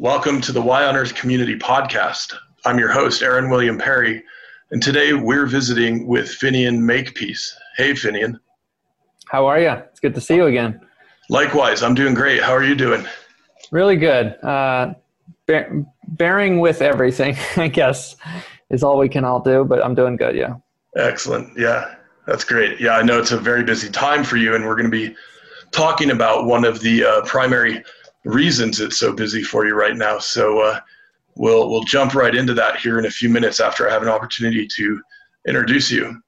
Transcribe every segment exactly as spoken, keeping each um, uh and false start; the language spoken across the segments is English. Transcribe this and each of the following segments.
Welcome to the Why on Earth Community Podcast. I'm your host, Aaron William Perry, and today we're visiting with Finian Makepeace. Hey, Finian. How are you? It's good to see you again. Likewise. I'm doing great. How are you doing? Really good. Uh, bear, bearing with everything, I guess, is all we can all do, but I'm doing good, yeah. Excellent. Yeah, that's great. Yeah, I know it's a very busy time for you, and we're going to be talking about one of the uh, primary reasons it's so busy for you right now. So uh, we'll we'll jump right into that here in a few minutes after I have an opportunity to introduce you.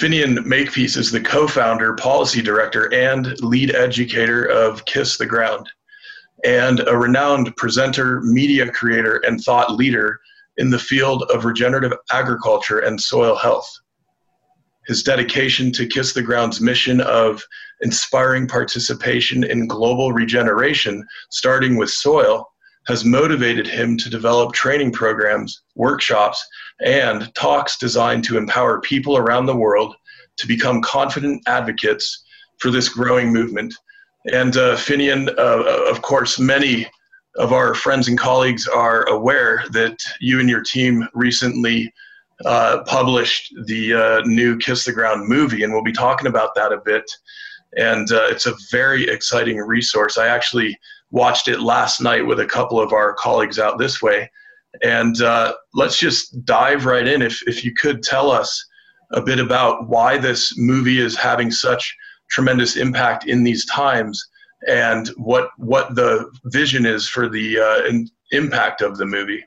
Finian Makepeace is the co-founder, policy director, and lead educator of Kiss the Ground, and a renowned presenter, media creator, and thought leader in the field of regenerative agriculture and soil health. His dedication to Kiss the Ground's mission of inspiring participation in global regeneration, starting with soil, has motivated him to develop training programs, workshops, and talks designed to empower people around the world to become confident advocates for this growing movement. And uh, Finian, uh, of course, many of our friends and colleagues are aware that you and your team recently Uh, published the uh, new Kiss the Ground movie, and we'll be talking about that a bit. And uh, it's a very exciting resource. I actually watched it last night with a couple of our colleagues out this way. And uh, let's just dive right in. If, if you could tell us a bit about why this movie is having such tremendous impact in these times and what, what the vision is for the uh, in, impact of the movie.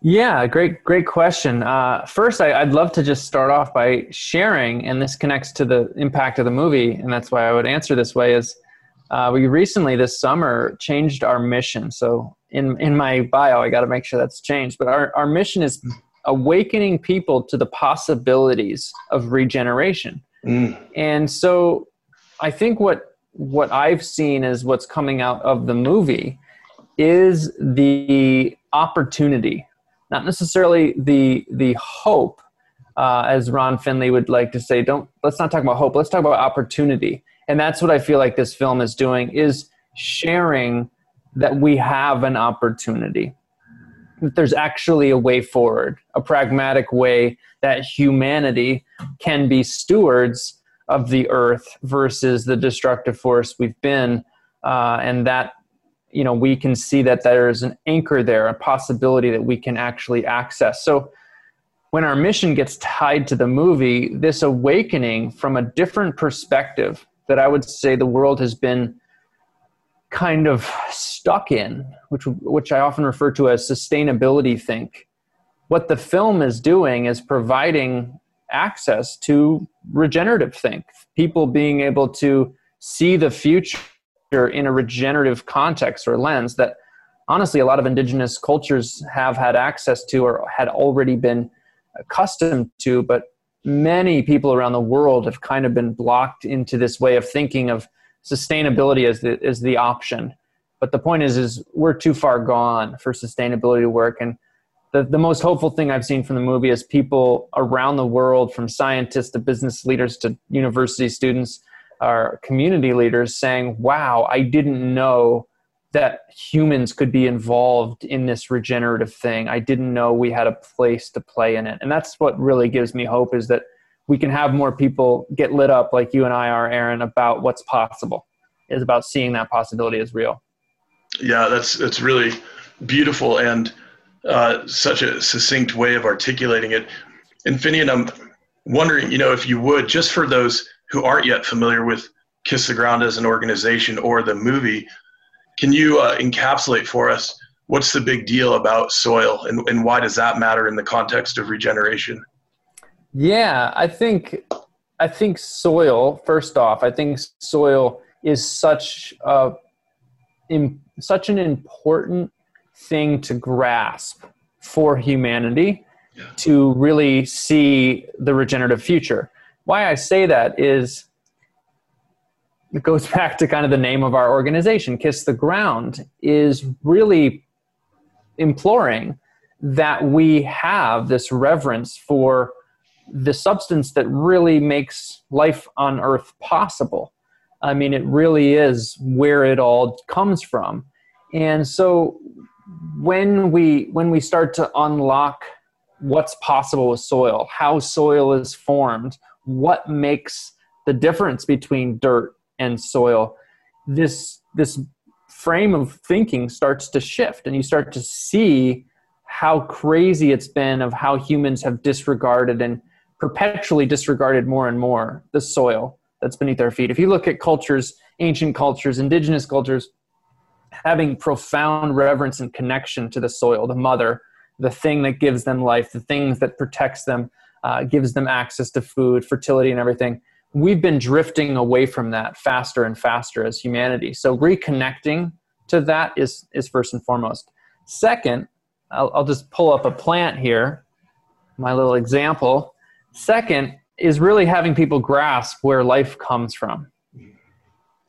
Yeah, great, great question. Uh, first, I, I'd love to just start off by sharing, and this connects to the impact of the movie, and that's why I would answer this way, is uh, we recently this summer changed our mission. So in, in my bio, I got to make sure that's changed, but our, our mission is awakening people to the possibilities of regeneration. Mm. And so I think what, what I've seen is what's coming out of the movie is the opportunity. Not necessarily the the hope, uh, as Ron Finley would like to say. Don't let's not talk about hope. Let's talk about opportunity, and that's what I feel like this film is doing: is sharing that we have an opportunity, that there's actually a way forward, a pragmatic way that humanity can be stewards of the earth versus the destructive force we've been, uh, and that. You know, we can see that there is an anchor there, a possibility that we can actually access. So when our mission gets tied to the movie, this awakening from a different perspective that I would say the world has been kind of stuck in, which, which I often refer to as sustainability think. What the film is doing is providing access to regenerative think, people being able to see the future in a regenerative context or lens that honestly a lot of indigenous cultures have had access to or had already been accustomed to, but many people around the world have kind of been blocked into this way of thinking of sustainability as the, as the option. But the point is, is we're too far gone for sustainability to work. And the, the most hopeful thing I've seen from the movie is people around the world, from scientists to business leaders to university students, our community leaders, saying, wow, I didn't know that humans could be involved in this regenerative thing. I didn't know we had a place to play in it. And that's what really gives me hope, is that we can have more people get lit up like you and I are, Aaron, about what's possible, is about seeing that possibility as real. Yeah, that's, that's really beautiful and uh, such a succinct way of articulating it. And Finian, I'm wondering, you know, if you would, just for those who aren't yet familiar with Kiss the Ground as an organization or the movie, can you uh, encapsulate for us what's the big deal about soil and, and why does that matter in the context of regeneration? Yeah, I think, I think soil, first off, I think soil is such, a, in, such an important thing to grasp for humanity, yeah, to really see the regenerative future. Why I say that is it goes back to kind of the name of our organization. Kiss the Ground is really imploring that we have this reverence for the substance that really makes life on Earth possible. I mean, it really is where it all comes from. And so when we when we start to unlock what's possible with soil, how soil is formed, what makes the difference between dirt and soil, this this frame of thinking starts to shift, and you start to see how crazy it's been of how humans have disregarded and perpetually disregarded more and more the soil that's beneath our feet. If you look at cultures, ancient cultures, indigenous cultures, having profound reverence and connection to the soil, the mother, the thing that gives them life, the things that protects them, uh, gives them access to food, fertility, and everything. We've been drifting away from that faster and faster as humanity. So reconnecting to that is, is first and foremost. Second, I'll, I'll just pull up a plant here, my little example. Second is really having people grasp where life comes from.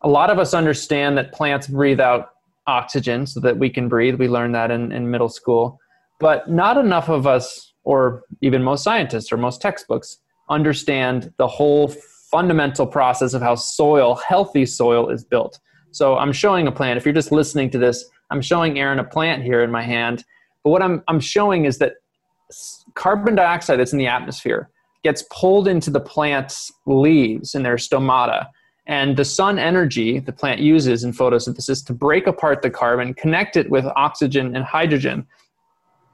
A lot of us understand that plants breathe out oxygen so that we can breathe. We learned that in, in middle school. But not enough of us, or even most scientists or most textbooks, understand the whole fundamental process of how soil, healthy soil, is built. So I'm showing a plant. If you're just listening to this, I'm showing Aaron a plant here in my hand. But what I'm, I'm showing is that carbon dioxide that's in the atmosphere gets pulled into the plant's leaves and their stomata. And the sun energy the plant uses in photosynthesis to break apart the carbon, connect it with oxygen and hydrogen,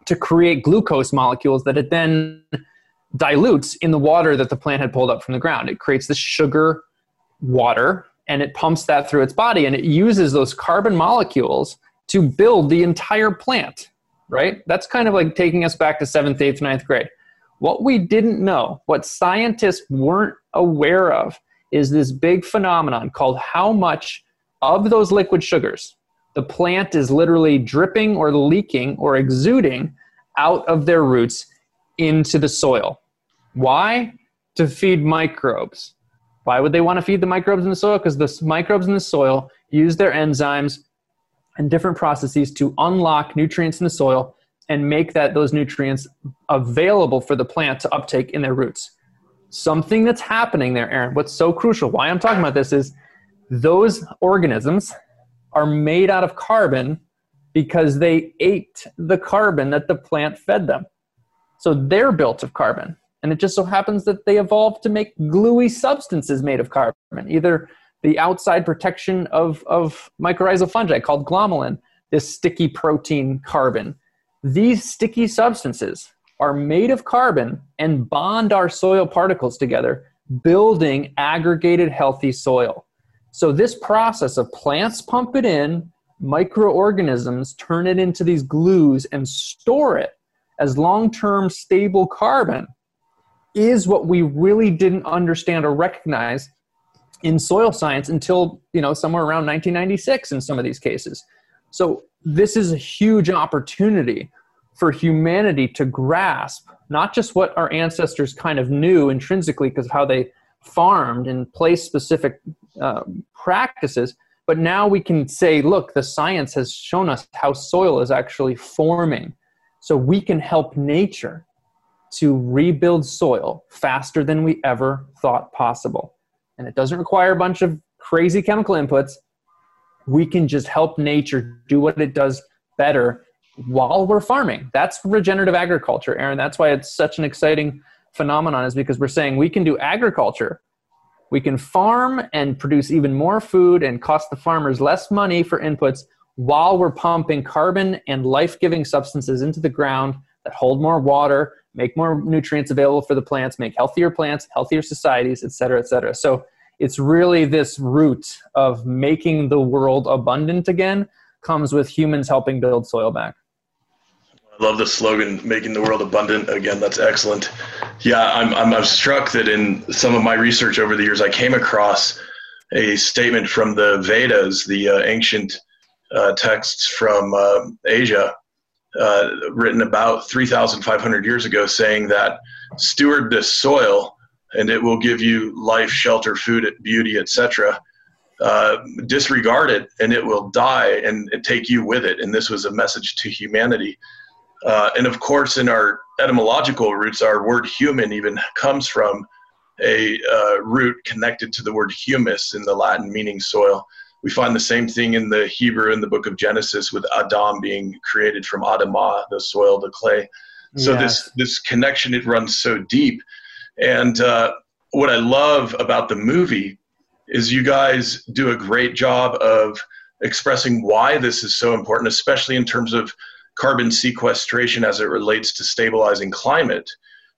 to create glucose molecules that it then dilutes in the water that the plant had pulled up from the ground. It creates this sugar water, and it pumps that through its body, and it uses those carbon molecules to build the entire plant, right? That's kind of like taking us back to seventh, eighth, ninth grade. What we didn't know, what scientists weren't aware of, is this big phenomenon called how much of those liquid sugars the plant is literally dripping or leaking or exuding out of their roots into the soil. Why? To feed microbes. Why would they want to feed the microbes in the soil? Because the microbes in the soil use their enzymes and different processes to unlock nutrients in the soil and make that those nutrients available for the plant to uptake in their roots. Something that's happening there, Aaron, what's so crucial, why I'm talking about this, is those organisms are made out of carbon because they ate the carbon that the plant fed them. So they're built of carbon. And it just so happens that they evolved to make gluey substances made of carbon, either the outside protection of, of mycorrhizal fungi called glomalin, this sticky protein carbon. These sticky substances are made of carbon and bond our soil particles together, building aggregated healthy soil. So this process of plants pump it in, microorganisms turn it into these glues and store it as long-term stable carbon is what we really didn't understand or recognize in soil science until, you know, somewhere around nineteen ninety-six in some of these cases. So this is a huge opportunity for humanity to grasp not just what our ancestors kind of knew intrinsically because of how they farmed and place-specific uh, practices, but now we can say, look, the science has shown us how soil is actually forming. So we can help nature to rebuild soil faster than we ever thought possible. And it doesn't require a bunch of crazy chemical inputs. We can just help nature do what it does better while we're farming. That's regenerative agriculture, Aaron. That's why it's such an exciting phenomenon, is because we're saying we can do agriculture. We can farm and produce even more food and cost the farmers less money for inputs while we're pumping carbon and life-giving substances into the ground that hold more water, make more nutrients available for the plants, make healthier plants, healthier societies, et cetera, et cetera. So it's really this root of making the world abundant again comes with humans helping build soil back. I love the slogan, making the world abundant again. That's excellent. Yeah, I'm, I'm, I'm struck that in some of my research over the years, I came across a statement from the Vedas, the uh, ancient uh, texts from uh, Asia, uh, written about three thousand five hundred years ago, saying that steward this soil and it will give you life, shelter, food, beauty, et cetera. Uh, disregard it and it will die and, and take you with it. And this was a message to humanity. Uh, and of course, in our etymological roots, our word human even comes from a uh, root connected to the word humus in the Latin meaning soil, We find the same thing in the Hebrew in the book of Genesis with Adam being created from Adamah, the soil, the clay. So yes. this, this connection, it runs so deep. And uh, what I love about the movie is you guys do a great job of expressing why this is so important, especially in terms of carbon sequestration as it relates to stabilizing climate,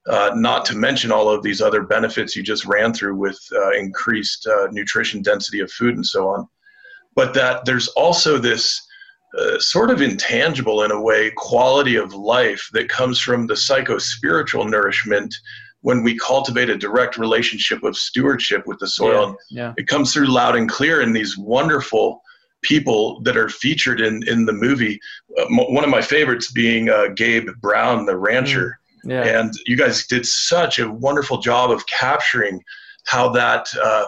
uh, not to mention all of these other benefits you just ran through with uh, increased uh, nutrition density of food and so on. But that there's also this uh, sort of intangible, in a way, quality of life that comes from the psycho-spiritual nourishment when we cultivate a direct relationship of stewardship with the soil. Yeah, yeah. It comes through loud and clear in these wonderful people that are featured in, in the movie. Uh, m one of my favorites being uh, Gabe Brown, the rancher. Mm, yeah. And you guys did such a wonderful job of capturing how that, uh,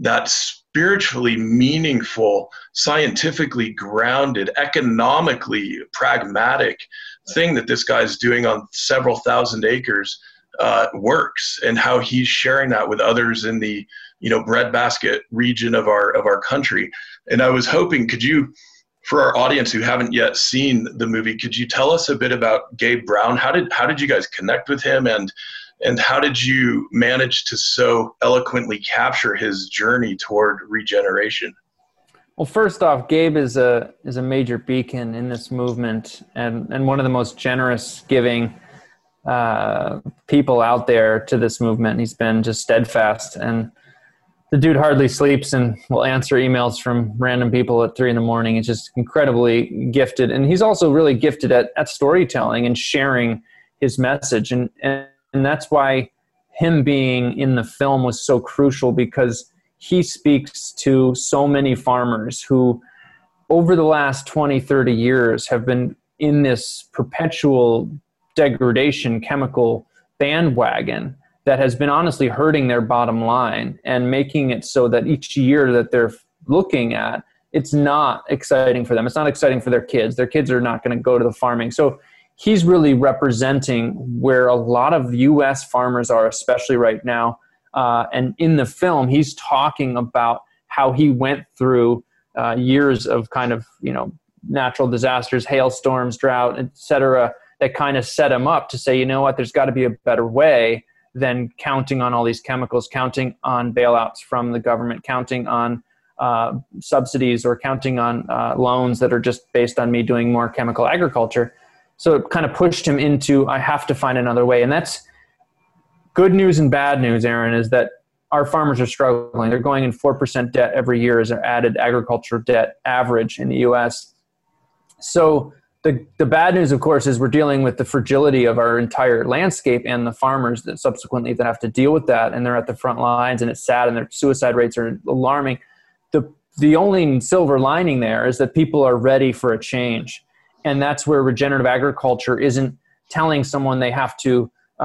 that spiritually meaningful, scientifically grounded, economically pragmatic thing that this guy's doing on several thousand acres Uh, works, and how he's sharing that with others in the, you know, breadbasket region of our of our country. And I was hoping, could you, for our audience who haven't yet seen the movie, could you tell us a bit about Gabe Brown? How did how did you guys connect with him, and and how did you manage to so eloquently capture his journey toward regeneration? Well, first off, Gabe is a is a major beacon in this movement, and and one of the most generous, giving uh people out there to this movement. He's been just steadfast, and the dude hardly sleeps and will answer emails from random people at three in the morning. He's just incredibly gifted, and he's also really gifted at, at storytelling and sharing his message, and, and and that's why him being in the film was so crucial, because he speaks to so many farmers who over the last twenty, thirty years have been in this perpetual degradation chemical bandwagon that has been honestly hurting their bottom line and making it so that each year that they're looking at, it's not exciting for them. It's not exciting for their kids. Their kids are not going to go to the farming. So he's really representing where a lot of U S farmers are, especially right now. Uh, and in the film, he's talking about how he went through uh, years of kind of, you know, natural disasters, hailstorms, drought, et cetera, that kind of set him up to say, you know what, there's got to be a better way than counting on all these chemicals, counting on bailouts from the government, counting on uh, subsidies, or counting on uh, loans that are just based on me doing more chemical agriculture. So it kind of pushed him into, I have to find another way. And that's good news and bad news, Aaron, is that our farmers are struggling. They're going in four percent debt every year as an added agriculture debt average in the U S. So The, the bad news, of course, is we're dealing with the fragility of our entire landscape and the farmers that subsequently that have to deal with that, and they're at the front lines, and it's sad, and their suicide rates are alarming. The, the only silver lining there is that people are ready for a change, and that's where regenerative agriculture isn't telling someone they have to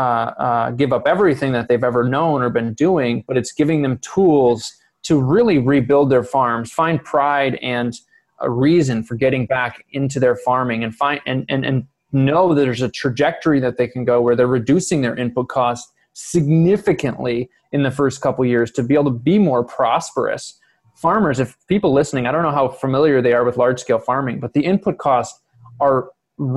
uh, uh, give up everything that they've ever known or been doing, but it's giving them tools to really rebuild their farms, find pride and a reason for getting back into their farming, and find and, and and know that there's a trajectory that they can go where they're reducing their input costs significantly in the first couple of years to be able to be more prosperous. Farmers, if people listening, I don't know how familiar they are with large scale farming, but the input costs are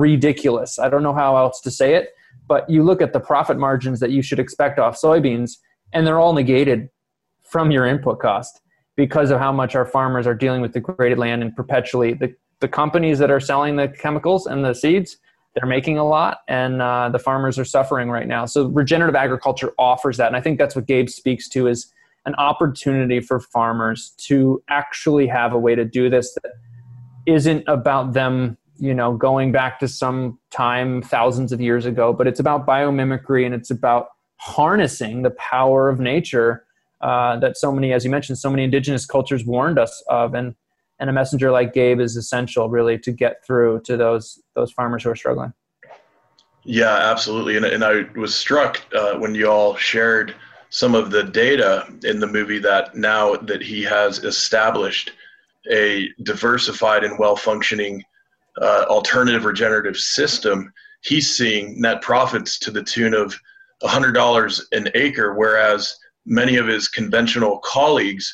ridiculous. I don't know how else to say it, but you look at the profit margins that you should expect off soybeans, and they're all negated from your input cost, because of how much our farmers are dealing with degraded land and perpetually. The, the companies that are selling the chemicals and the seeds, they're making a lot, and uh, the farmers are suffering right now. So regenerative agriculture offers that, and I think that's what Gabe speaks to, is an opportunity for farmers to actually have a way to do this that isn't about them, you know, going back to some time thousands of years ago, but it's about biomimicry, and it's about harnessing the power of nature Uh, that so many, as you mentioned, so many indigenous cultures warned us of, and and a messenger like Gabe is essential, really, to get through to those those farmers who are struggling. Yeah, absolutely, and and I was struck uh, when you all shared some of the data in the movie that now that he has established a diversified and well-functioning uh, alternative regenerative system, he's seeing net profits to the tune of one hundred dollars an acre, whereas many of his conventional colleagues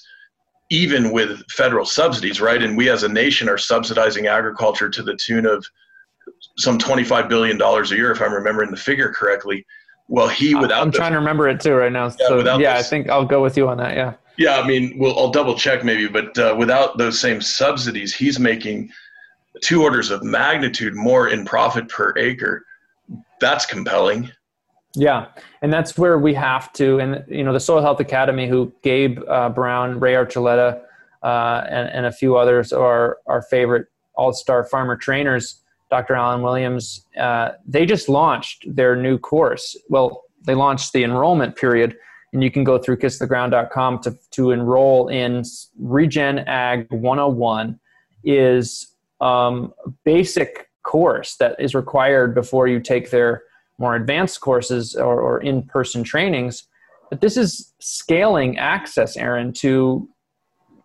even with federal subsidies, right? And we as a nation are subsidizing agriculture to the tune of some twenty-five billion dollars a year, if I'm remembering the figure correctly. Well, he without I'm the, trying to remember it too right now. So yeah, yeah this, I think I'll go with you on that. Yeah. Yeah. I mean, we'll, I'll double check maybe, but uh, without those same subsidies, he's making two orders of magnitude more in profit per acre. That's compelling. Yeah. And that's where we have to, and you know, the Soil Health Academy, who Gabe uh, Brown, Ray Archuleta, uh, and, and a few others are our favorite all-star farmer trainers, Doctor Alan Williams, uh, they just launched their new course. Well, they launched the enrollment period, and you can go through kiss the ground dot com to, to enroll in Regen Ag one oh one is um, a basic course that is required before you take their more advanced courses or, or in-person trainings. But this is scaling access, Aaron, to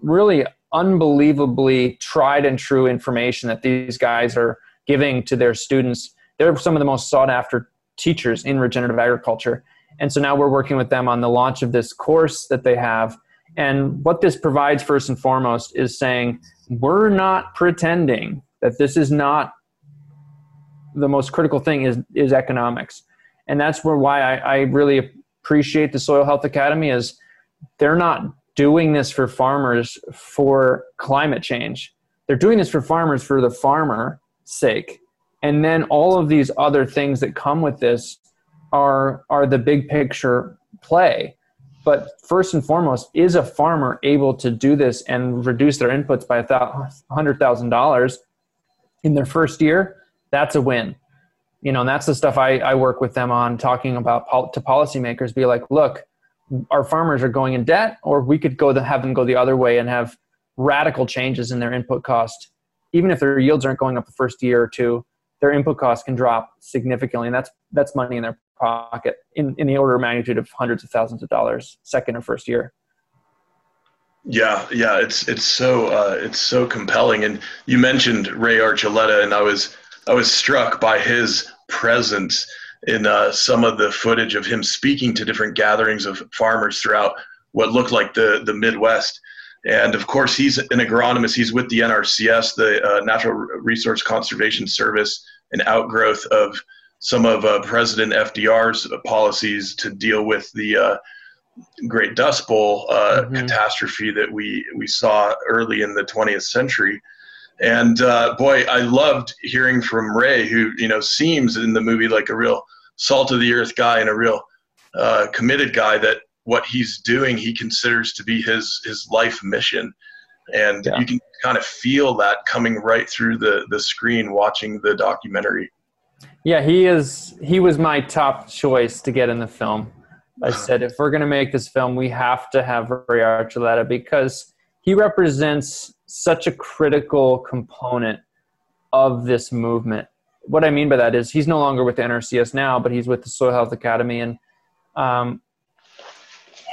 really unbelievably tried and true information that these guys are giving to their students. They're some of the most sought after teachers in regenerative agriculture. And so now we're working with them on the launch of this course that they have. And what this provides first and foremost is saying, we're not pretending that this is not the most critical thing is, is economics. And that's where why I, I really appreciate the Soil Health Academy is they're not doing this for farmers for climate change. They're doing this for farmers for the farmer sake. And then all of these other things that come with this are, are the big picture play. But first and foremost, is a farmer able to do this and reduce their inputs by one hundred thousand dollars in their first year? That's a win. You know, and that's the stuff I, I work with them on, talking about pol- to policymakers, be like, look, our farmers are going in debt, or we could go to have them go the other way and have radical changes in their input cost. Even if their yields aren't going up the first year or two, their input costs can drop significantly. And that's that's money in their pocket in, in the order of magnitude of hundreds of thousands of dollars, second or first year. Yeah, yeah, it's it's so uh, it's so compelling. And you mentioned Ray Archuleta, and I was I was struck by his presence in uh, some of the footage of him speaking to different gatherings of farmers throughout what looked like the the Midwest. And of course, he's an agronomist. He's with the N R C S, the uh, Natural Resource Conservation Service, an outgrowth of some of uh, President F D R's policies to deal with the uh, Great Dust Bowl uh, mm-hmm. catastrophe that we, we saw early in the twentieth century. And uh, boy, I loved hearing from Ray, who, you know, seems in the movie like a real salt of the earth guy and a real uh, committed guy that what he's doing, he considers to be his, his life mission. And yeah. you can kind of feel that coming right through the, the screen watching the documentary. Yeah, he is. He was my top choice to get in the film. I said, if we're going to make this film, we have to have Ray Archuleta, because he represents such a critical component of this movement. What I mean by that is he's no longer with the N R C S now, but he's with the Soil Health Academy. And, um,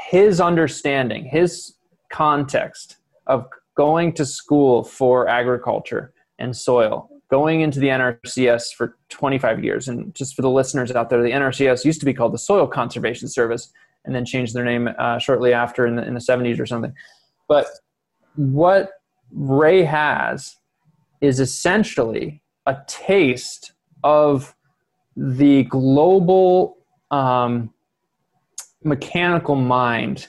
his understanding, his context of going to school for agriculture and soil, going into the N R C S for twenty-five years. And just for the listeners out there, the N R C S used to be called the Soil Conservation Service and then changed their name uh, shortly after in the, in the seventies or something. But what Ray has is essentially a taste of the global um mechanical mind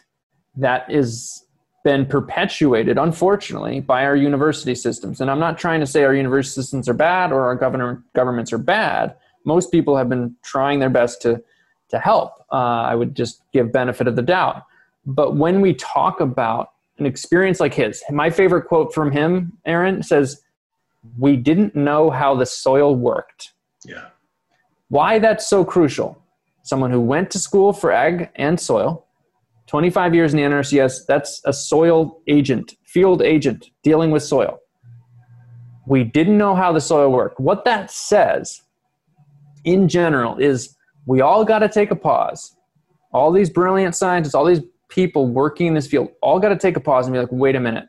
that is been perpetuated, unfortunately, by our university systems. And I'm not trying to say our university systems are bad or our governor governments are bad. Most people have been trying their best to, to help. Uh, I would just give benefit of the doubt. But when we talk about an experience like his, my favorite quote from him, Aaron, says, "We didn't know how the soil worked." Yeah. Why that's so crucial. Someone who went to school for ag and soil, twenty-five years in the N R C S, that's a soil agent, field agent, dealing with soil. We didn't know how the soil worked. What that says in general is we all got to take a pause. All these brilliant scientists, all these people working in this field, all got to take a pause and be like, wait a minute.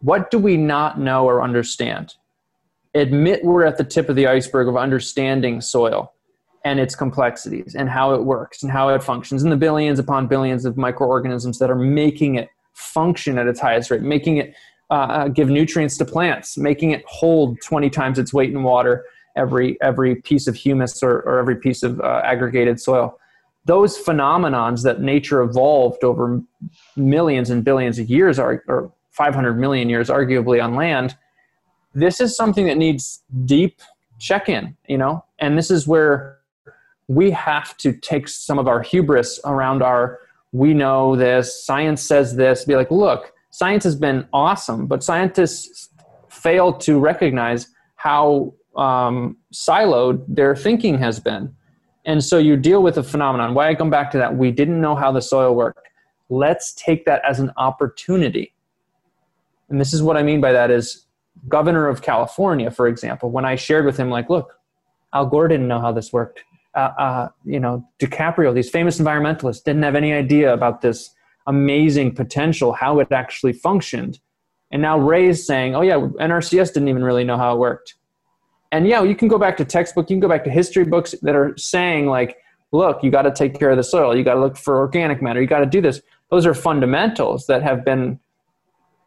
What do we not know or understand? Admit we're at the tip of the iceberg of understanding soil and its complexities and how it works and how it functions and the billions upon billions of microorganisms that are making it function at its highest rate, making it uh, give nutrients to plants, making it hold twenty times its weight in water, every every piece of humus or, or every piece of uh, aggregated soil. Those phenomenons that nature evolved over millions and billions of years, or five hundred million years arguably on land, this is something that needs deep check-in, you know? And this is where we have to take some of our hubris around our, we know this, science says this, be like, look, science has been awesome, but scientists fail to recognize how um, siloed their thinking has been. And so you deal with a phenomenon. Why I come back to that, we didn't know how the soil worked. Let's take that as an opportunity. And this is what I mean by that is governor of California, for example, when I shared with him, like, look, Al Gore didn't know how this worked. Uh, uh, you know, DiCaprio, these famous environmentalists didn't have any idea about this amazing potential, how it actually functioned. And now Ray's saying, oh yeah, N R C S didn't even really know how it worked. And yeah, you can go back to textbook, you can go back to history books that are saying like, look, you got to take care of the soil. You got to look for organic matter. You got to do this. Those are fundamentals that have been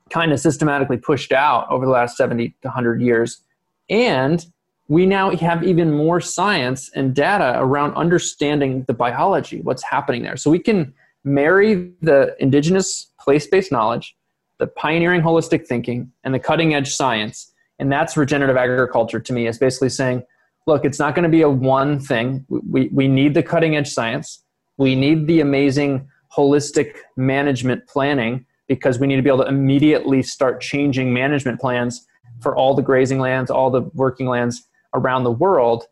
kind of systematically pushed out over the last seventy to one hundred years. And we now have even more science and data around understanding the biology, what's happening there. So we can marry the indigenous place-based knowledge, the pioneering holistic thinking, and the cutting-edge science. And that's regenerative agriculture to me, is basically saying, look, it's not going to be a one thing. We, we need the cutting edge science. We need the amazing holistic management planning, because we need to be able to immediately start changing management plans for all the grazing lands, all the working lands around the world.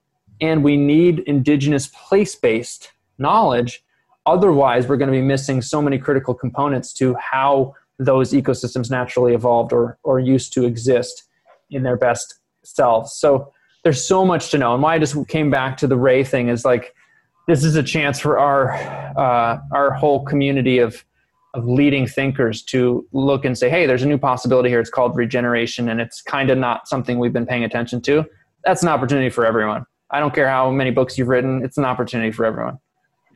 And we need indigenous place-based knowledge. Otherwise, we're going to be missing so many critical components to how those ecosystems naturally evolved or, or used to exist in their best selves. So there's so much to know. And why I just came back to the Ray thing is like, this is a chance for our, uh, our whole community of, of leading thinkers to look and say, hey, there's a new possibility here. It's called regeneration. And it's kind of not something we've been paying attention to. That's an opportunity for everyone. I don't care how many books you've written. It's an opportunity for everyone.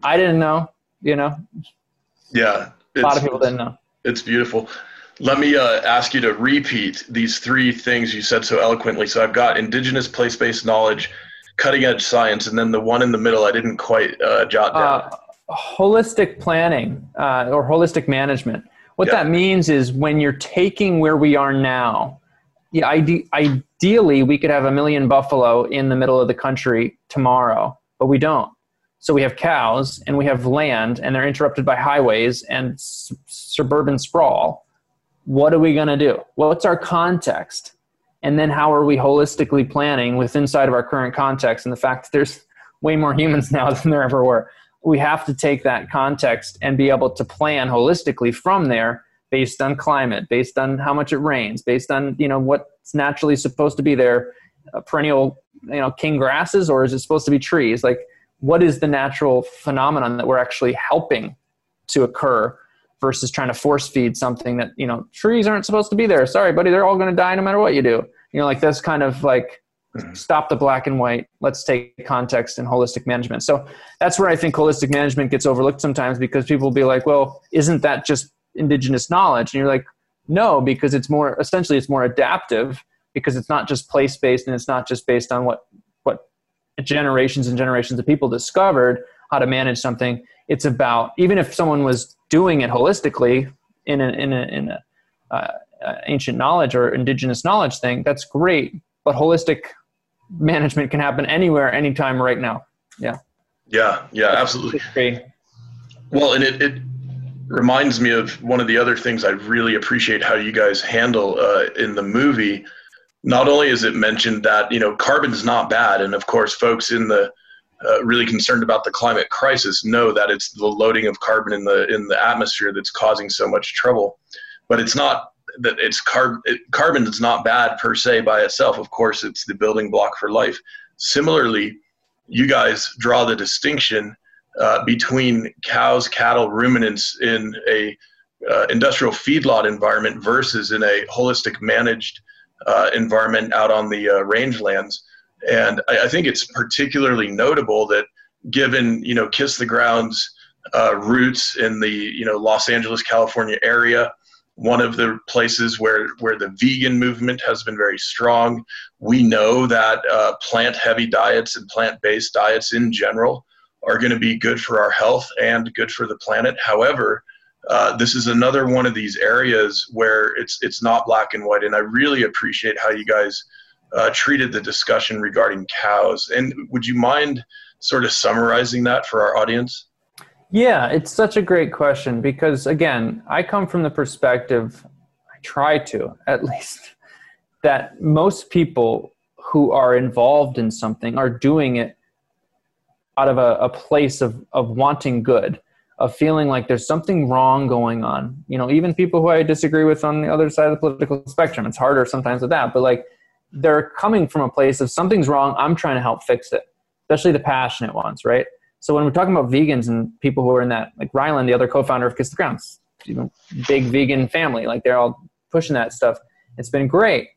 I didn't know, you know? Yeah. A lot of people didn't know. It's beautiful. Let me uh, ask you to repeat these three things you said so eloquently. So I've got indigenous place-based knowledge, cutting-edge science, and then the one in the middle I didn't quite uh, jot down. Uh, holistic planning uh, or holistic management. What yeah. that means is when you're taking where we are now, yeah, ide- ideally we could have a million buffalo in the middle of the country tomorrow, but we don't. So we have cows and we have land and they're interrupted by highways and s- suburban sprawl. What are we going to do? What's our context? And then how are we holistically planning with inside of our current context and the fact that there's way more humans now than there ever were? We have to take that context and be able to plan holistically from there based on climate, based on how much it rains, based on, you know, what's naturally supposed to be there, uh, perennial, you know, king grasses, or is it supposed to be trees? Like, what is the natural phenomenon that we're actually helping to occur versus trying to force feed something that, you know, trees aren't supposed to be there. Sorry, buddy, they're all going to die no matter what you do. You know, like that's kind of like mm-hmm. stop the black and white. Let's take context and holistic management. So that's where I think holistic management gets overlooked sometimes, because people will be like, well, isn't that just indigenous knowledge? And you're like, no, because it's more, essentially it's more adaptive, because it's not just place-based and it's not just based on what, what generations and generations of people discovered how to manage something. It's about, even if someone was doing it holistically in an in a, in a, uh, ancient knowledge or indigenous knowledge thing, that's great. But holistic management can happen anywhere, anytime, right now. Yeah. Yeah, yeah, absolutely. Well, and it, it reminds me of one of the other things I really appreciate how you guys handle uh, in the movie. Not only is it mentioned that, you know, carbon's not bad. And of course, folks in the Uh, really concerned about the climate crisis know that it's the loading of carbon in the in the atmosphere that's causing so much trouble. But it's not that it's carb it, carbon is not bad per se by itself. Of course, it's the building block for life. Similarly, you guys draw the distinction uh, between cows, cattle, ruminants in a uh, industrial feedlot environment versus in a holistic managed uh, environment out on the uh, rangelands. And I think it's particularly notable that, given, you know, Kiss the Ground's uh, roots in the, you know, Los Angeles, California area, one of the places where, where the vegan movement has been very strong. We know that uh, plant-heavy diets and plant-based diets in general are going to be good for our health and good for the planet. However, uh, this is another one of these areas where it's, it's not black and white, and I really appreciate how you guys uh, treated the discussion regarding cows. And would you mind sort of summarizing that for our audience? Yeah, it's such a great question because, again, I come from the perspective, I try to at least, that most people who are involved in something are doing it out of a, a place of, of wanting good, of feeling like there's something wrong going on. You know, even people who I disagree with on the other side of the political spectrum, it's harder sometimes with that, but like they're coming from a place of something's wrong, I'm trying to help fix it, especially the passionate ones, right? So when we're talking about vegans and people who are in that, like Ryland, the other co-founder of Kiss the Ground, big vegan family, like they're all pushing that stuff. It's been great.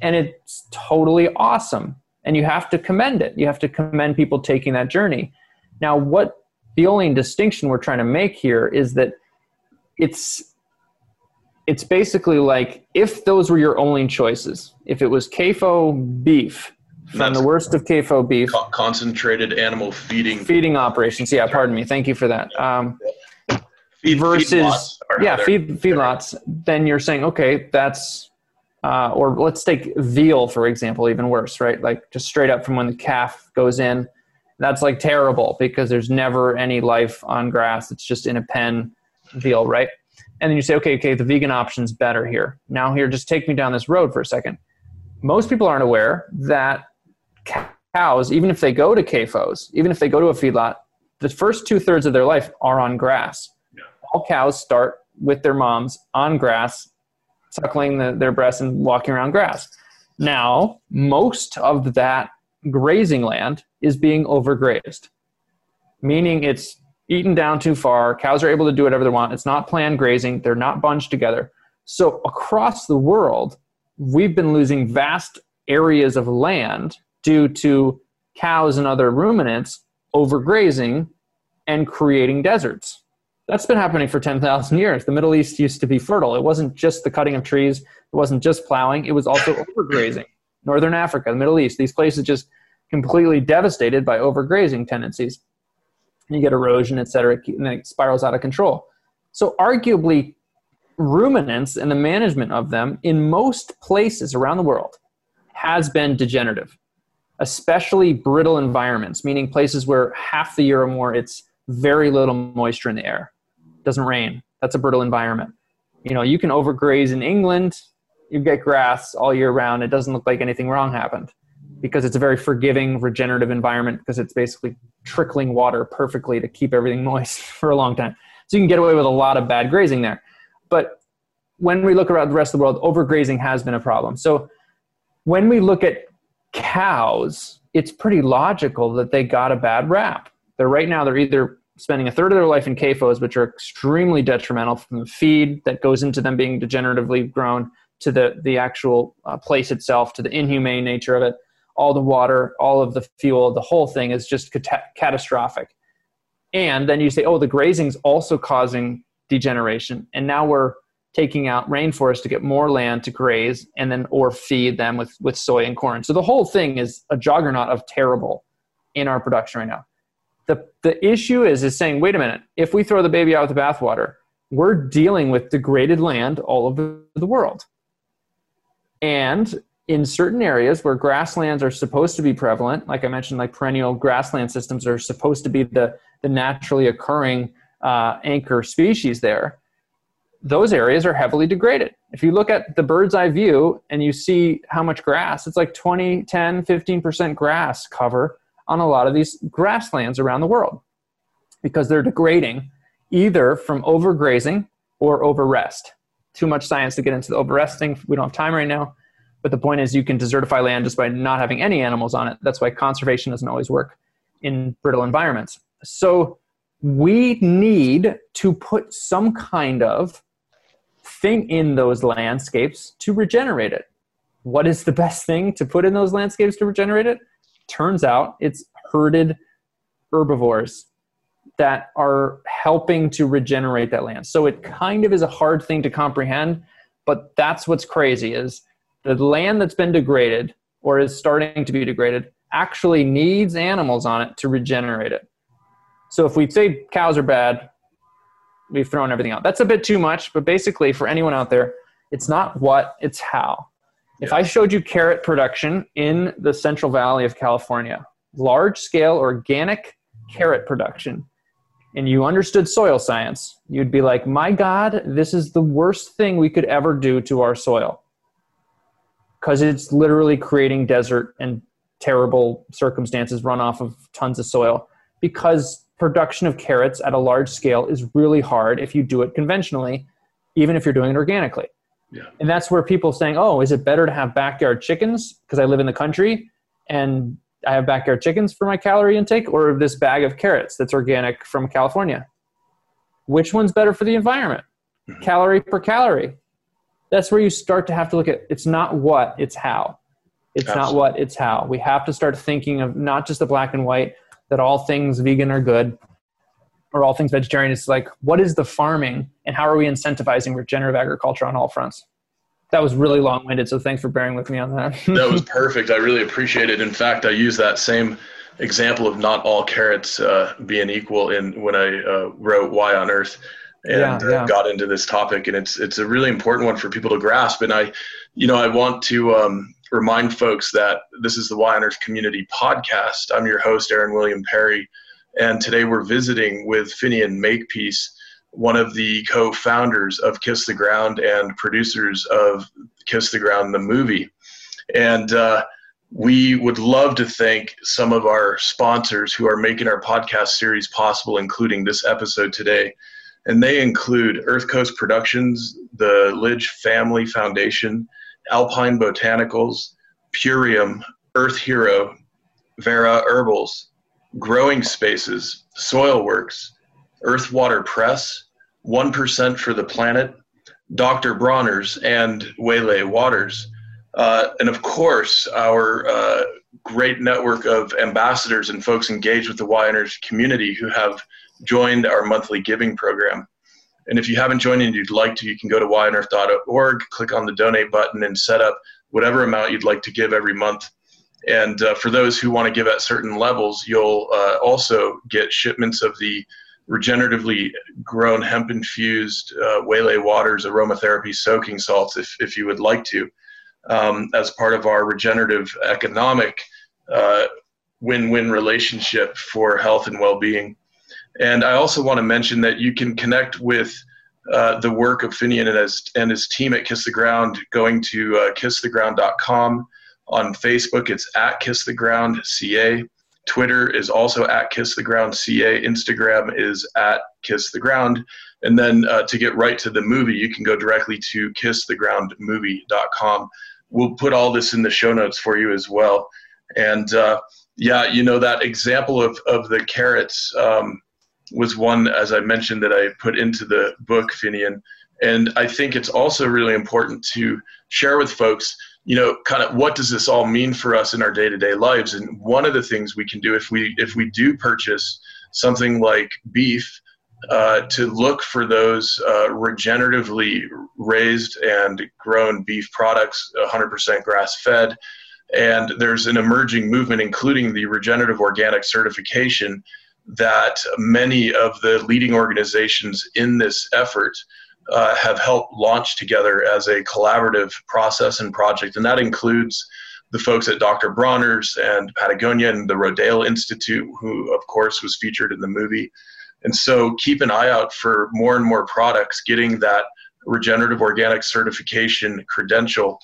And it's totally awesome. And you have to commend it. You have to commend people taking that journey. Now, what the only distinction we're trying to make here is that it's, it's basically like if those were your only choices, if it was C A F O beef, from That's the worst of C A F O beef. Concentrated animal feeding. Feeding operations. Yeah, pardon me. Thank you for that. Um, feed, versus, feed lots yeah, feed, feed lots. Then you're saying, okay, that's, uh, or let's take veal, for example, even worse, right? Like just straight up from when the calf goes in. That's like terrible because there's never any life on grass. It's just in a pen veal, right? And then you say, okay, okay, the vegan option's better here. Now here, just take me down this road for a second. Most people aren't aware that cows, even if they go to C A F Os, even if they go to a feedlot, the first two thirds of their life are on grass. Yeah. All cows start with their moms on grass, suckling the, their breasts and walking around grass. Now, most of that grazing land is being overgrazed, meaning it's eaten down too far. Cows are able to do whatever they want. It's not planned grazing. They're not bunched together. So across the world, we've been losing vast areas of land due to cows and other ruminants overgrazing and creating deserts. That's been happening for ten thousand years. The Middle East used to be fertile. It wasn't just the cutting of trees. It wasn't just plowing. It was also overgrazing. Northern Africa, the Middle East, these places just completely devastated by overgrazing tendencies. You get erosion, et cetera, and it spirals out of control. So arguably, ruminants and the management of them in most places around the world has been degenerative, especially brittle environments, meaning places where half the year or more it's very little moisture in the air. It doesn't rain. That's a brittle environment. You know, you can overgraze in England, you get grass all year round. It doesn't look like anything wrong happened because it's a very forgiving, regenerative environment because it's basically trickling water perfectly to keep everything moist for a long time. So you can get away with a lot of bad grazing there. But when we look around the rest of the world, overgrazing has been a problem. So when we look at cows, it's pretty logical that they got a bad rap. They're right now, they're either spending a third of their life in C A F Os, which are extremely detrimental from the feed that goes into them being degeneratively grown to the, the actual uh, place itself, to the inhumane nature of it. All the water, all of the fuel, the whole thing is just cat- catastrophic. And then you say, oh, the grazing's also causing degeneration. And now we're taking out rainforest to get more land to graze and then or feed them with, with soy and corn. So the whole thing is a juggernaut of terrible in our production right now. The the issue is, is saying, wait a minute, if we throw the baby out with the bathwater, we're dealing with degraded land all over the world. And in certain areas where grasslands are supposed to be prevalent, like I mentioned, like perennial grassland systems are supposed to be the, the naturally occurring uh, anchor species there, those areas are heavily degraded. If you look at the bird's eye view and you see how much grass, it's like twenty, ten, fifteen percent grass cover on a lot of these grasslands around the world because they're degrading either from overgrazing or overrest. Too much science to get into the overrest thing. We don't have time right now. But the point is you can desertify land just by not having any animals on it. That's why conservation doesn't always work in brittle environments. So we need to put some kind of thing in those landscapes to regenerate it. What is the best thing to put in those landscapes to regenerate it? Turns out it's herded herbivores, that are helping to regenerate that land. So it kind of is a hard thing to comprehend, but that's what's crazy is the land that's been degraded or is starting to be degraded actually needs animals on it to regenerate it. So if we say cows are bad, we've thrown everything out. That's a bit too much, but basically for anyone out there, it's not what, it's how. Yeah. If I showed you carrot production in the Central Valley of California, large scale organic carrot production, and you understood soil science, you'd be like, my God, this is the worst thing we could ever do to our soil. Because it's literally creating desert and terrible circumstances, runoff of tons of soil. Because production of carrots at a large scale is really hard if you do it conventionally, even if you're doing it organically. Yeah. And that's where people are saying, oh, is it better to have backyard chickens because I live in the country and I have backyard chickens for my calorie intake, or this bag of carrots that's organic from California? Which one's better for the environment? Mm-hmm. Calorie per calorie. That's where you start to have to look at, it's not what, it's how. It's Absolutely. Not what, it's how. We have to start thinking of not just the black and white, that all things vegan are good, or all things vegetarian. It's like, what is the farming and how are we incentivizing regenerative agriculture on all fronts? That was really long-winded, so thanks for bearing with me on that. That was perfect. I really appreciate it. In fact, I use that same example of not all carrots uh, being equal in when I uh, wrote Why on Earth and yeah, yeah. Uh, got into this topic. And it's it's a really important one for people to grasp. And I, you know, I want to um, remind folks that this is the Why on Earth Community Podcast. I'm your host, Aaron William Perry, and today we're visiting with Finian Makepeace, one of the co-founders of Kiss the Ground and producers of Kiss the Ground, the movie. And uh, we would love to thank some of our sponsors who are making our podcast series possible, including this episode today. And they include Earth Coast Productions, the Lidge Family Foundation, Alpine Botanicals, Purium, Earth Hero, Vera Herbals, Growing Spaces, Soil Works, Earth Water Press, one percent for the Planet, Doctor Bronner's, and Weller Waters. Uh, and of course, our uh, great network of ambassadors and folks engaged with the Why on Earth community who have joined our monthly giving program. And if you haven't joined and you'd like to, you can go to why on earth dot org, click on the donate button, and set up whatever amount you'd like to give every month. And uh, for those who want to give at certain levels, you'll uh, also get shipments of the regeneratively grown hemp-infused uh, Weller Waters aromatherapy soaking salts, if, if you would like to, um, as part of our regenerative economic uh, win-win relationship for health and well-being. And I also want to mention that you can connect with uh, the work of Finian and his, and his team at Kiss the Ground going to uh, kiss the ground dot com. On Facebook, it's at kiss the ground C A. Twitter is also at kiss the ground C A. Instagram is at kiss the ground. And then uh, to get right to the movie, you can go directly to kiss the ground movie dot com. We'll put all this in the show notes for you as well. And uh, yeah, you know, that example of, of the carrots um, was one, as I mentioned, that I put into the book, Finian. And I think it's also really important to share with folks, you know, kind of what does this all mean for us in our day-to-day lives? And one of the things we can do if we if we do purchase something like beef, uh, to look for those uh, regeneratively raised and grown beef products, one hundred percent grass-fed. And there's an emerging movement, including the Regenerative Organic Certification, that many of the leading organizations in this effort Uh, have helped launch together as a collaborative process and project. And that includes the folks at Doctor Bronner's and Patagonia and the Rodale Institute, who, of course, was featured in the movie. And so keep an eye out for more and more products getting that Regenerative Organic Certification credential.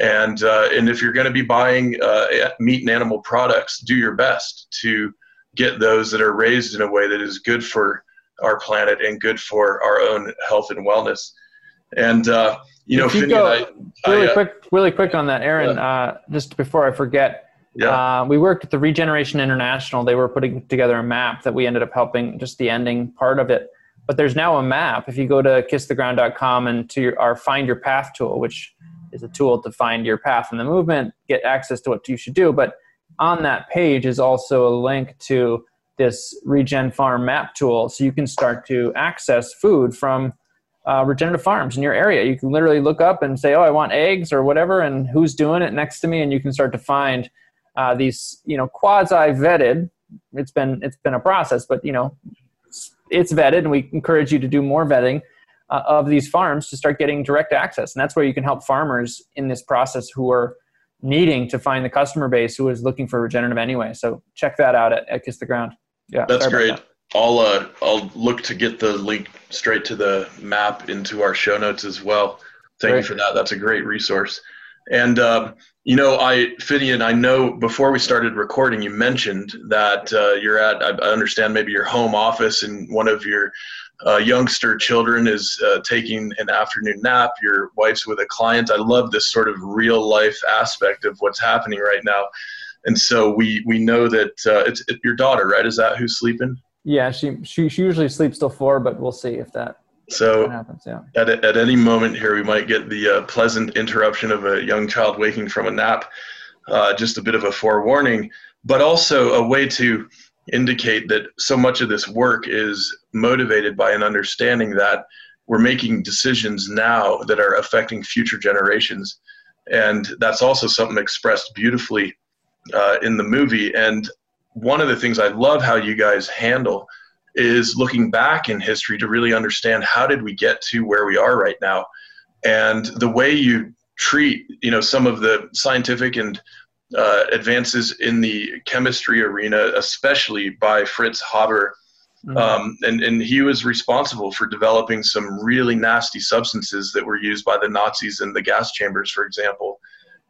And, uh, and if you're going to be buying uh, meat and animal products, do your best to get those that are raised in a way that is good for our planet and good for our own health and wellness. And, uh, you know, you go, I, really I, uh, quick, really quick on that, Aaron, yeah. uh, just before I forget, yeah. uh, we worked at the Regeneration International. They were putting together a map that we ended up helping just the ending part of it, but there's now a map. If you go to kiss the ground dot com and to your, our Find Your Path tool, which is a tool to find your path in the movement, get access to what you should do. But on that page is also a link to this Regen Farm map tool, so you can start to access food from uh, regenerative farms in your area. You can literally look up and say, oh, I want eggs or whatever, and who's doing it next to me, and you can start to find uh, these, you know, quasi-vetted, it's been, it's been a process, but, you know, it's, it's vetted, and we encourage you to do more vetting uh, of these farms to start getting direct access, and that's where you can help farmers in this process who are needing to find the customer base who is looking for regenerative anyway. So check that out at, at Kiss the Ground. Yeah, that's great. That. I'll uh, I'll look to get the link straight to the map into our show notes as well. Thank great. you for that. That's a great resource. And um, you know, I Finian, I know before we started recording, you mentioned that uh, you're at, I understand, maybe your home office, and one of your uh, youngster children is uh, taking an afternoon nap. Your wife's with a client. I love this sort of real life aspect of what's happening right now. And so we, we know that uh, it's it, your daughter, right? Is that who's sleeping? Yeah, she she, she usually sleeps till four, but we'll see if that, so if that happens. Yeah. At, at any moment here, we might get the uh, pleasant interruption of a young child waking from a nap, uh, just a bit of a forewarning, but also a way to indicate that so much of this work is motivated by an understanding that we're making decisions now that are affecting future generations. And that's also something expressed beautifully Uh, in the movie. And one of the things I love how you guys handle is looking back in history to really understand how did we get to where we are right now. And the way you treat, you know, some of the scientific and uh, advances in the chemistry arena, especially by Fritz Haber, mm-hmm. um, and, and he was responsible for developing some really nasty substances that were used by the Nazis in the gas chambers, for example,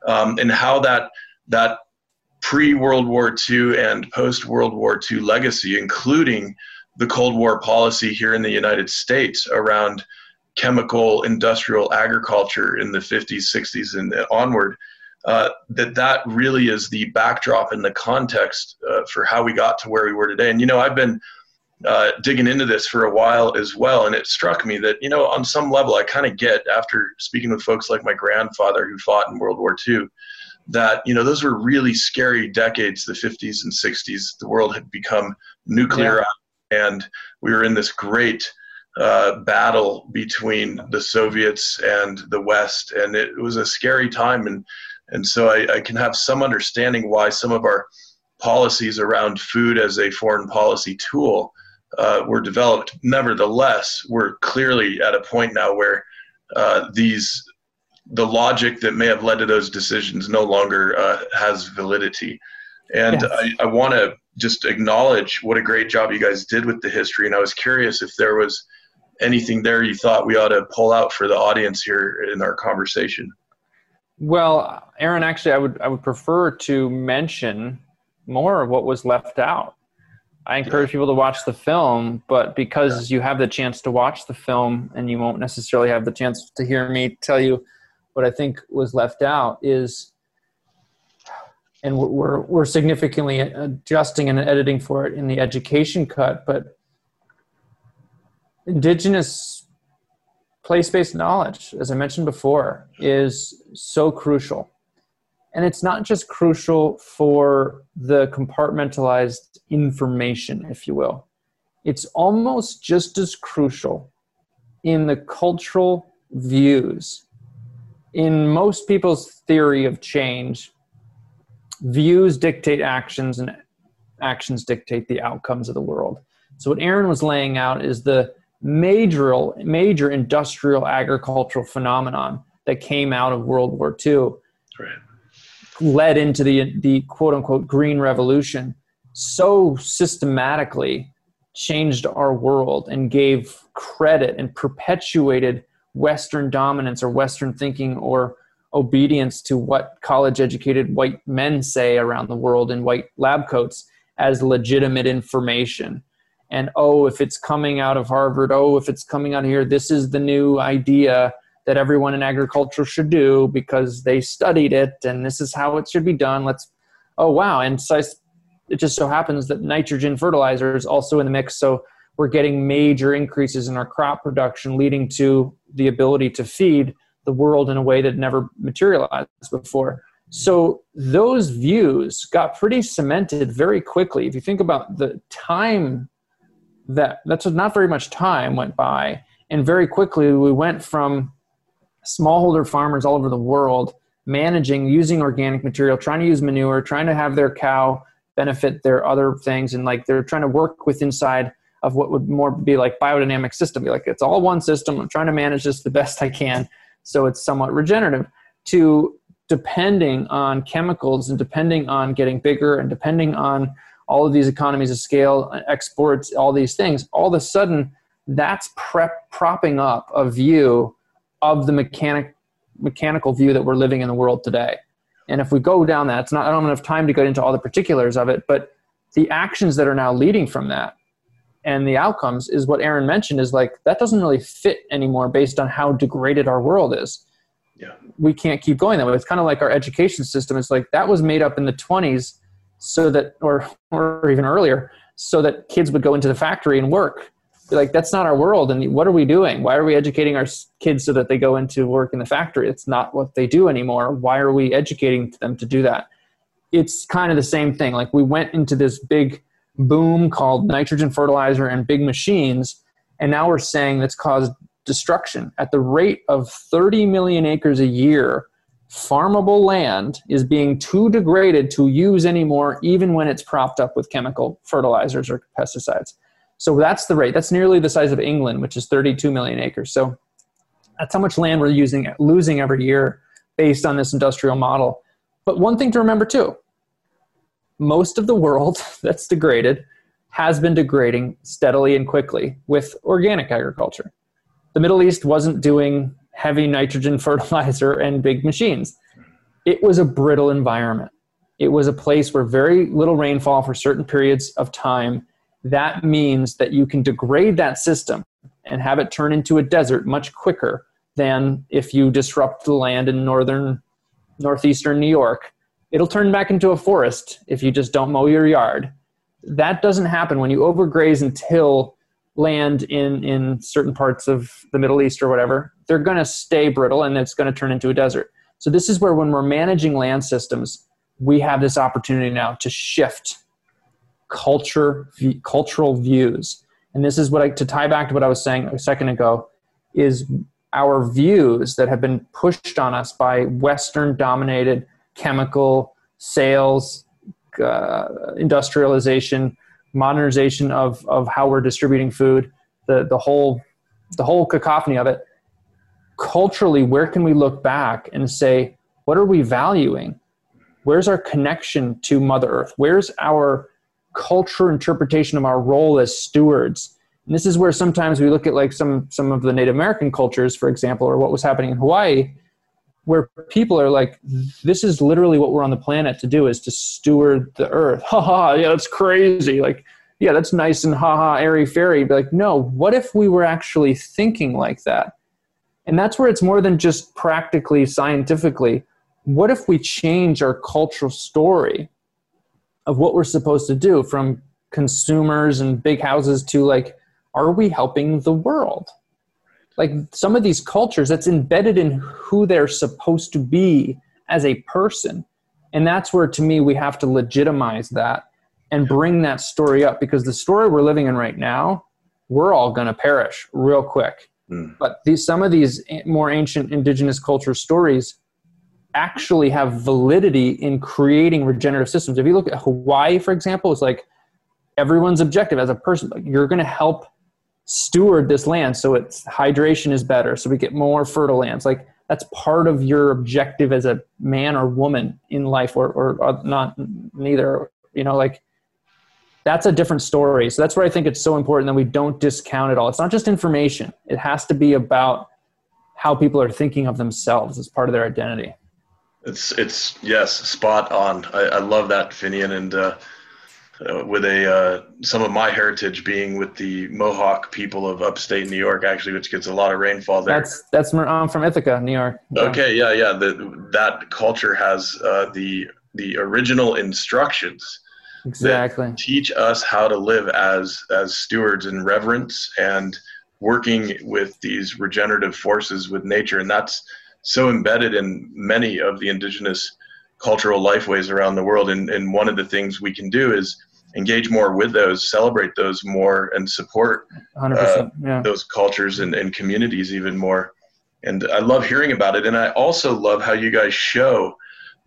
um, and how that that pre-World War Two and post-World War Two legacy, including the Cold War policy here in the United States around chemical, industrial agriculture in the fifties, sixties, and onward, uh, that that really is the backdrop and the context uh, for how we got to where we were today. And, you know, I've been uh, digging into this for a while as well, and it struck me that, you know, on some level I kind of get, after speaking with folks like my grandfather who fought in World War Two, that, you know, those were really scary decades, the fifties and sixties. The world had become nuclear, yeah. and we were in this great uh, battle between the Soviets and the West, and it was a scary time. And, and so I, I can have some understanding why some of our policies around food as a foreign policy tool uh, were developed. Nevertheless, we're clearly at a point now where uh, these the logic that may have led to those decisions no longer uh, has validity. And yes. I, I want to just acknowledge what a great job you guys did with the history. And I was curious if there was anything there you thought we ought to pull out for the audience here in our conversation. Well, Aaron, actually, I would, I would prefer to mention more of what was left out. I encourage people to watch the film, but because yeah. you have the chance to watch the film and you won't necessarily have the chance to hear me tell you what I think was left out is, and we're, we're significantly adjusting and editing for it in the education cut, but indigenous place-based knowledge, as I mentioned before, is so crucial. And it's not just crucial for the compartmentalized information, if you will. It's almost just as crucial in the cultural views. In most people's theory of change, views dictate actions and actions dictate the outcomes of the world. So what Aaron was laying out is the major, major industrial agricultural phenomenon that came out of World War Two, right. led into the, the quote-unquote Green Revolution, so systematically changed our world and gave credit and perpetuated Western dominance or Western thinking or obedience to what college-educated white men say around the world in white lab coats as legitimate information. And, oh, if it's coming out of Harvard, oh, if it's coming out of here, this is the new idea that everyone in agriculture should do because they studied it and this is how it should be done. Let's, oh, wow. And so it just so happens that nitrogen fertilizer is also in the mix. So we're getting major increases in our crop production, leading to the ability to feed the world in a way that never materialized before. So those views got pretty cemented very quickly. If you think about the time that, that's not very much time went by, and very quickly we went from smallholder farmers all over the world managing, using organic material, trying to use manure, trying to have their cow benefit their other things, and like they're trying to work with inside of what would more be like biodynamic system. Be like, it's all one system. I'm trying to manage this the best I can, so it's somewhat regenerative, to depending on chemicals and depending on getting bigger and depending on all of these economies of scale, exports, all these things. All of a sudden, that's prep propping up a view of the mechanic mechanical view that we're living in the world today. And if we go down that, it's not, I don't have enough time to go into all the particulars of it, but the actions that are now leading from that and the outcomes is what Aaron mentioned, is like, that doesn't really fit anymore based on how degraded our world is. Yeah. We can't keep going that way. It's kind of like our education system. It's like that was made up in the twenties so that, or, or even earlier, so that kids would go into the factory and work. They're like, that's not our world. And what are we doing? Why are we educating our kids so that they go into work in the factory? It's not what they do anymore. Why are we educating them to do that? It's kind of the same thing. Like, we went into this big boom called nitrogen fertilizer and big machines, and now we're saying that's caused destruction. At the rate of thirty million acres a year, farmable land is being too degraded to use anymore, even when it's propped up with chemical fertilizers or pesticides. So that's the rate. That's nearly the size of England, which is thirty-two million acres. So that's how much land we're using, losing every year based on this industrial model. But one thing to remember too, most of the world that's degraded has been degrading steadily and quickly with organic agriculture. The Middle East wasn't doing heavy nitrogen fertilizer and big machines. It was a brittle environment. It was a place where very little rainfall for certain periods of time. That means that you can degrade that system and have it turn into a desert much quicker than if you disrupt the land in northern, northeastern New York. It'll turn back into a forest if you just don't mow your yard. That doesn't happen when you overgraze until land in, in certain parts of the Middle East or whatever, they're going to stay brittle and it's going to turn into a desert. So this is where, when we're managing land systems, we have this opportunity now to shift culture, cultural views. And this is what I, to tie back to what I was saying a second ago, is our views that have been pushed on us by Western dominated chemical sales, uh, industrialization, modernization of, of how we're distributing food, the, the whole, the whole cacophony of it. Culturally, where can we look back and say, what are we valuing? Where's our connection to Mother Earth? Where's our culture interpretation of our role as stewards? And this is where sometimes we look at like some, some of the Native American cultures, for example, or what was happening in Hawaii, where people are like, this is literally what we're on the planet to do, is to steward the earth. Ha ha, yeah, that's crazy. Like, yeah, that's nice and ha ha, airy fairy. But like, no, what if we were actually thinking like that? And that's where it's more than just practically, scientifically. What if we change our cultural story of what we're supposed to do, from consumers and big houses to like, are we helping the world? Like, some of these cultures, that's embedded in who they're supposed to be as a person. And that's where, to me, we have to legitimize that and bring that story up, because the story we're living in right now, we're all going to perish real quick. Mm. But these, some of these more ancient indigenous culture stories actually have validity in creating regenerative systems. If you look at Hawaii, for example, it's like everyone's objective as a person, like, you're going to help steward this land so its hydration is better, so we get more fertile lands. Like, that's part of your objective as a man or woman in life, or, or, or not, neither, you know, like, that's a different story. So that's where I think it's so important that we don't discount it all. It's not just information. It has to be about how people are thinking of themselves as part of their identity. It's, it's yes, spot on. I, I love that, Finian. And, uh, Uh, with a uh, some of my heritage being with the Mohawk people of upstate New York, actually, which gets a lot of rainfall there. That's that's where I'm from, Ithaca, New York. Yeah. Okay, yeah, yeah. The, that culture has uh, the the original instructions, exactly, that teach us how to live as as stewards in reverence and working with these regenerative forces with nature, and that's so embedded in many of the indigenous cultural lifeways around the world. And, and one of the things we can do is engage more with those, celebrate those more, and support uh, yeah. those cultures and, and communities even more. And I love hearing about it. And I also love how you guys show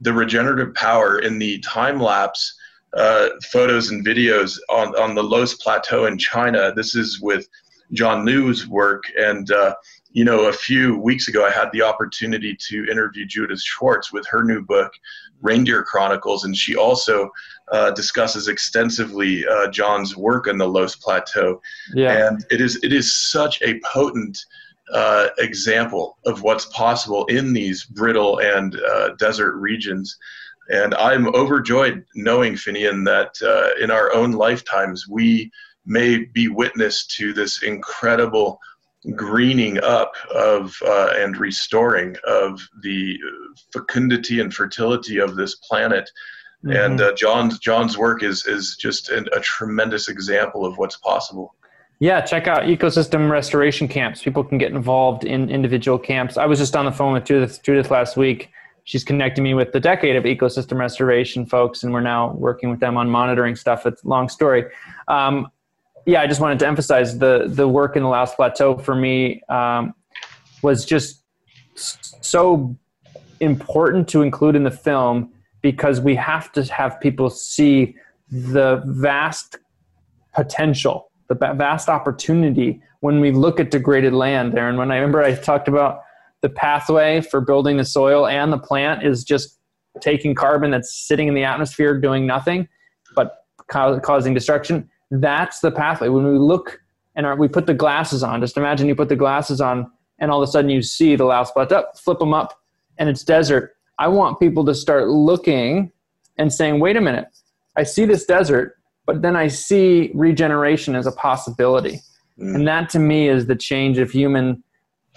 the regenerative power in the time-lapse uh, photos and videos on, on the Loess Plateau in China. This is with John Liu's work. And, uh, you know, a few weeks ago, I had the opportunity to interview Judith Schwartz with her new book, Reindeer Chronicles. And she also uh, discusses extensively uh, John's work on the Loess Plateau. Yeah. And it is, it is such a potent uh, example of what's possible in these brittle and uh, desert regions. And I'm overjoyed knowing, Finian, that uh, in our own lifetimes, we may be witness to this incredible greening up of uh, and restoring of the fecundity and fertility of this planet. Mm-hmm. And uh, John's, John's work is, is just an, a tremendous example of what's possible. Yeah, check out ecosystem restoration camps. People can get involved in individual camps. I was just on the phone with Judith, Judith last week. She's connected me with the Decade of Ecosystem Restoration folks, and we're now working with them on monitoring stuff. It's a long story. Um, yeah, I just wanted to emphasize the the work in the Loess Plateau for me um, was just so important to include in the film, because we have to have people see the vast potential, the vast opportunity when we look at degraded land there. And when I remember I talked about the pathway for building the soil and the plant is just taking carbon that's sitting in the atmosphere doing nothing but causing destruction. That's the pathway. When we look and our, we put the glasses on, just imagine you put the glasses on and all of a sudden you see the Loess Plateau, flip them up and it's desert. I want people to start looking and saying, wait a minute, I see this desert, but then I see regeneration as a possibility. Mm. And that to me is the change of human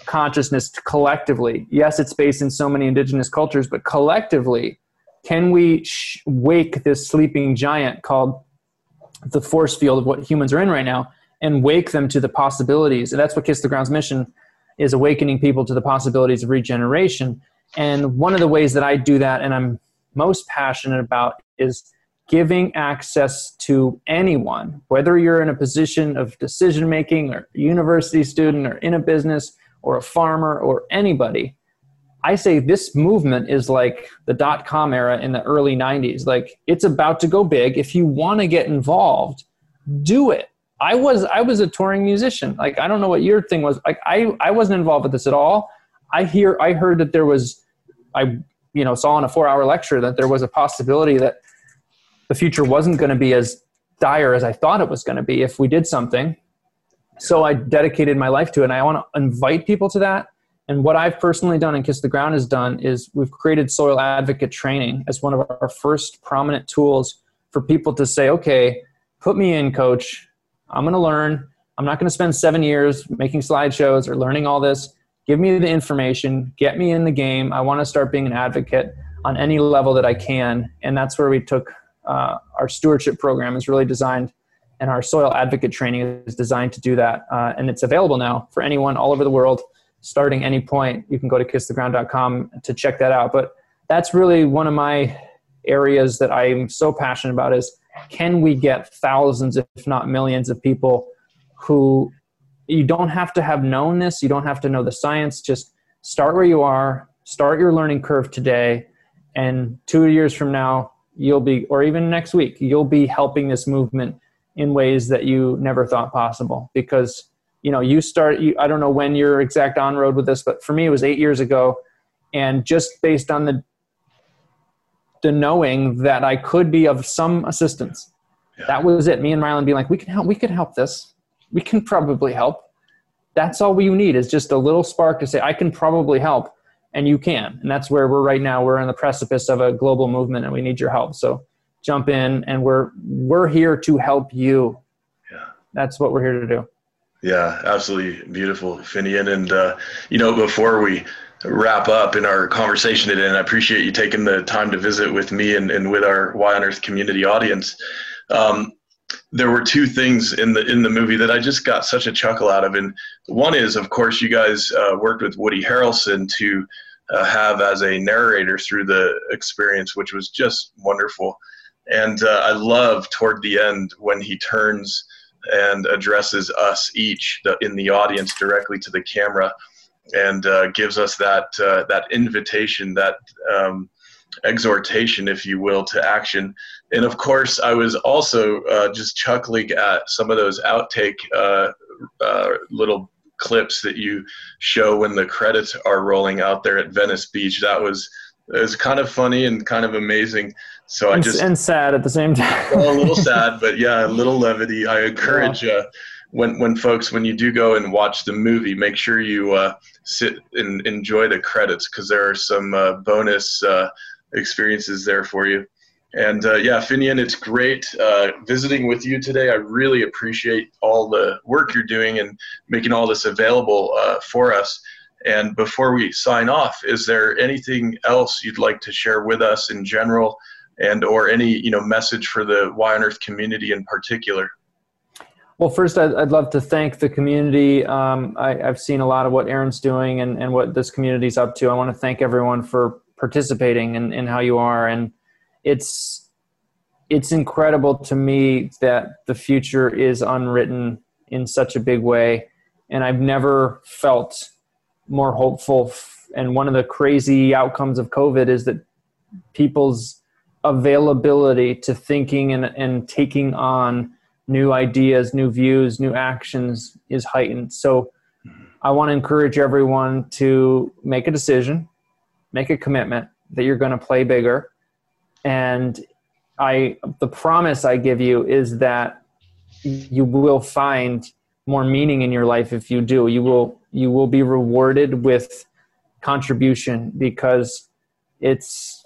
consciousness collectively. Yes, it's based in so many indigenous cultures, but collectively, can we sh- wake this sleeping giant called the force field of what humans are in right now and wake them to the possibilities? And that's what Kiss the Ground's mission is, awakening people to the possibilities of regeneration. And one of the ways that I do that and I'm most passionate about is giving access to anyone, whether you're in a position of decision-making or a university student or in a business or a farmer or anybody. I say this movement is like the dot-com era in the early nineties. Like, it's about to go big. If you want to get involved, do it. I was I was a touring musician. Like, I don't know what your thing was. Like, I, I wasn't involved with this at all. I hear I heard that there was, I you know saw in a four-hour lecture that there was a possibility that the future wasn't going to be as dire as I thought it was going to be if we did something. So I dedicated my life to it, and I want to invite people to that. And what I've personally done and Kiss the Ground has done is we've created soil advocate training as one of our first prominent tools for people to say, okay, put me in, coach. I'm going to learn. I'm not going to spend seven years making slideshows or learning all this. Give me the information. Get me in the game. I want to start being an advocate on any level that I can. And that's where we took uh, our stewardship program is really designed, and our soil advocate training is designed to do that. Uh, and it's available now for anyone all over the world. Starting any point, you can go to kiss the ground dot com to check that out. But that's really one of my areas that I'm so passionate about is, can we get thousands, if not millions of people who, you don't have to have known this, you don't have to know the science, just start where you are, start your learning curve today, and two years from now, you'll be, or even next week, you'll be helping this movement in ways that you never thought possible. Because You know, you start, you, I don't know when your exact on road with this, but for me, it was eight years ago. And just based on the the knowing that I could be of some assistance, yeah. that was it. Me and Ryland being like, we can help, we can help this. We can probably help. That's all we need is just a little spark to say, I can probably help, and you can. And that's where we're right now. We're on the precipice of a global movement, and we need your help. So jump in, and we're, we're here to help you. Yeah. That's what we're here to do. Yeah, absolutely beautiful, Finian. And, uh, you know, before we wrap up in our conversation today, and I appreciate you taking the time to visit with me and, and with our Why on Earth community audience, um, there were two things in the in the movie that I just got such a chuckle out of. And one is, of course, you guys uh, worked with Woody Harrelson to uh, have as a narrator through the experience, which was just wonderful. And uh, I love toward the end when he turns and addresses us each the, in the audience directly to the camera, and uh, gives us that uh, that invitation, that um, exhortation, if you will, to action. And of course, I was also uh, just chuckling at some of those outtake uh, uh, little clips that you show when the credits are rolling out there at Venice Beach. That was it was kind of funny and kind of amazing. So I just and sad at the same time. Well, a little sad, but yeah, a little levity. I encourage yeah. uh, when when folks, when you do go and watch the movie, make sure you uh, sit and enjoy the credits, because there are some uh, bonus uh, experiences there for you. And uh, yeah, Finian, it's great uh, visiting with you today. I really appreciate all the work you're doing and making all this available uh, for us. And before we sign off, is there anything else you'd like to share with us in general, and or any you know message for the Why on Earth community in particular? Well, first, I'd, I'd love to thank the community. Um, I, I've seen a lot of what Aaron's doing and, and what this community's up to. I want to thank everyone for participating in, in how you are. And it's, it's incredible to me that the future is unwritten in such a big way. And I've never felt more hopeful. And one of the crazy outcomes of COVID is that people's availability to thinking and, and taking on new ideas, new views, new actions is heightened. So I want to encourage everyone to make a decision, make a commitment that you're going to play bigger. And I, the promise I give you is that you will find more meaning in your life if you do. You will, you will be rewarded with contribution, because it's,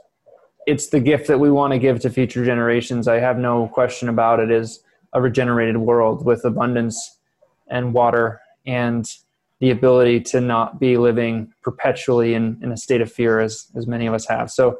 it's the gift that we want to give to future generations. I have no question about it, is a regenerated world with abundance and water and the ability to not be living perpetually in, in a state of fear as, as many of us have. So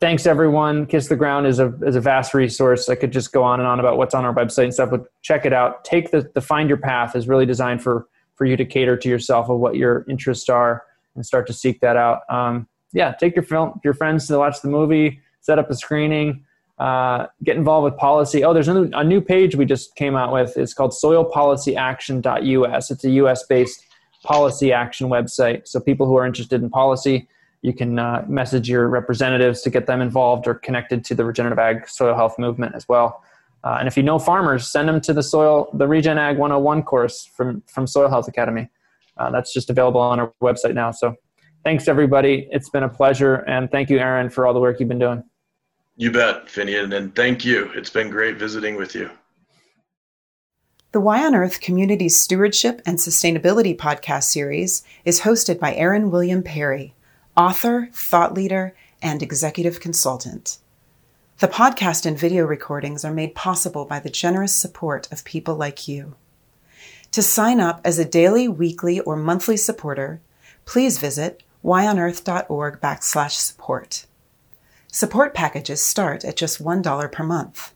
thanks everyone. Kiss the Ground is a, is a vast resource. I could just go on and on about what's on our website and stuff, but check it out. Take the, the Find Your Path is really designed for, for you to cater to yourself of what your interests are and start to seek that out. Um, yeah. Take your film, your friends to watch the movie, set up a screening. Uh, get involved with policy. Oh, there's a new page we just came out with. It's called soil policy action dot U S. It's a U S-based policy action website. So people who are interested in policy, you can uh, message your representatives to get them involved or connected to the regenerative ag soil health movement as well. Uh, and if you know farmers, send them to the soil, the Regen Ag one oh one course from, from Soil Health Academy. Uh, that's just available on our website now. So thanks everybody. It's been a pleasure. And thank you, Aaron, for all the work you've been doing. You bet, Finian, and thank you. It's been great visiting with you. The Why on Earth Community Stewardship and Sustainability podcast series is hosted by Aaron William Perry, author, thought leader, and executive consultant. The podcast and video recordings are made possible by the generous support of people like you. To sign up as a daily, weekly, or monthly supporter, please visit whyonearth.org backslash support. Support packages start at just one dollar per month.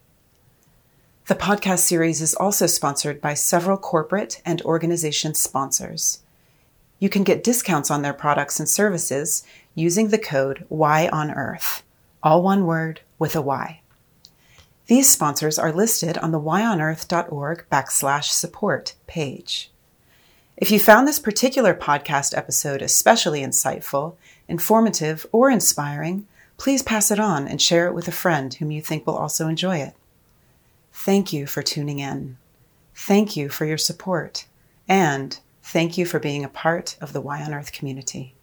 The podcast series is also sponsored by several corporate and organization sponsors. You can get discounts on their products and services using the code WhyOnEarth, all one word with a Y. These sponsors are listed on the whyonearth.org backslash support page. If you found this particular podcast episode especially insightful, informative, or inspiring, please pass it on and share it with a friend whom you think will also enjoy it. Thank you for tuning in. Thank you for your support. And thank you for being a part of the Why on Earth community.